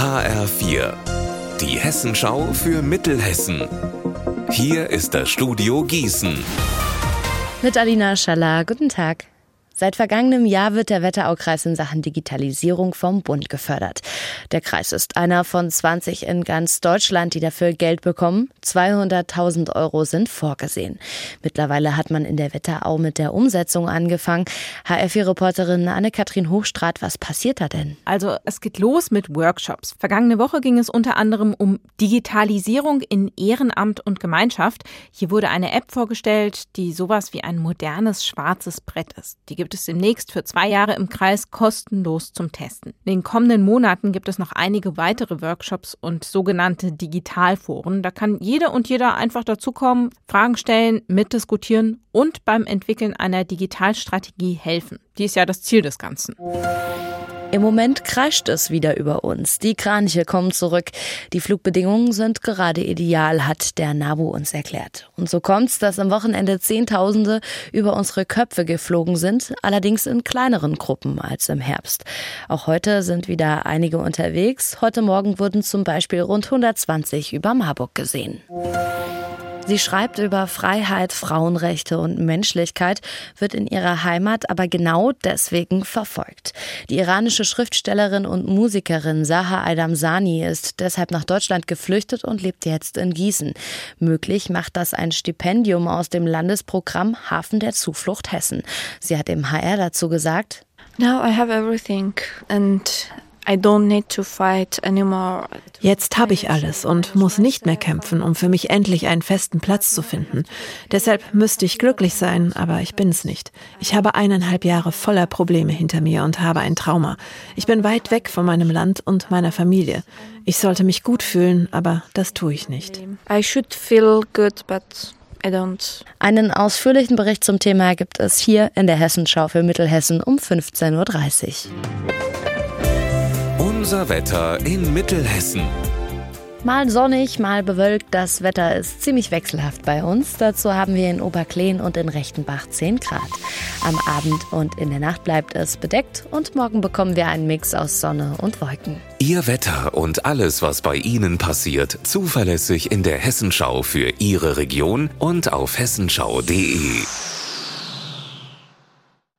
HR4, die Hessenschau für Mittelhessen. Hier ist das Studio Gießen. Mit Alina Schaller, guten Tag. Seit vergangenem Jahr wird der Wetteraukreis in Sachen Digitalisierung vom Bund gefördert. Der Kreis ist einer von 20 in ganz Deutschland, die dafür Geld bekommen. 200.000 Euro sind vorgesehen. Mittlerweile hat man in der Wetterau mit der Umsetzung angefangen. HR4-Reporterin Anne-Kathrin Hochstraat, was passiert da denn? Also es geht los mit Workshops. Vergangene Woche ging es unter anderem um Digitalisierung in Ehrenamt und Gemeinschaft. Hier wurde eine App vorgestellt, die sowas wie ein modernes schwarzes Brett ist. Die gibt es demnächst für 2 Jahre im Kreis kostenlos zum Testen. In den kommenden Monaten gibt es noch einige weitere Workshops und sogenannte Digitalforen. Da kann jede und jeder einfach dazukommen, Fragen stellen, mitdiskutieren und beim Entwickeln einer Digitalstrategie helfen. Die ist ja das Ziel des Ganzen. Im Moment kreischt es wieder über uns. Die Kraniche kommen zurück. Die Flugbedingungen sind gerade ideal, hat der NABU uns erklärt. Und so kommt's, dass am Wochenende Zehntausende über unsere Köpfe geflogen sind, allerdings in kleineren Gruppen als im Herbst. Auch heute sind wieder einige unterwegs. Heute Morgen wurden zum Beispiel rund 120 über Marburg gesehen. Sie schreibt über Freiheit, Frauenrechte und Menschlichkeit, wird in ihrer Heimat aber genau deswegen verfolgt. Die iranische Schriftstellerin und Musikerin Sahar Ajdamsani ist deshalb nach Deutschland geflüchtet und lebt jetzt in Gießen. Möglich macht das ein Stipendium aus dem Landesprogramm Hafen der Zuflucht Hessen. Sie hat dem HR dazu gesagt: Now I have everything and I don't need to fight anymore. Jetzt habe ich alles und muss nicht mehr kämpfen, um für mich endlich einen festen Platz zu finden. Deshalb müsste ich glücklich sein, aber ich bin es nicht. Ich habe 1,5 Jahre voller Probleme hinter mir und habe ein Trauma. Ich bin weit weg von meinem Land und meiner Familie. Ich sollte mich gut fühlen, aber das tue ich nicht. I should feel good, but einen ausführlichen Bericht zum Thema gibt es hier in der Hessenschau für Mittelhessen um 15.30 Uhr. Unser Wetter in Mittelhessen. Mal sonnig, mal bewölkt. Das Wetter ist ziemlich wechselhaft bei uns. Dazu haben wir in Oberkleen und in Rechtenbach 10 Grad. Am Abend und in der Nacht bleibt es bedeckt und morgen bekommen wir einen Mix aus Sonne und Wolken. Ihr Wetter und alles, was bei Ihnen passiert, zuverlässig in der Hessenschau für Ihre Region und auf hessenschau.de.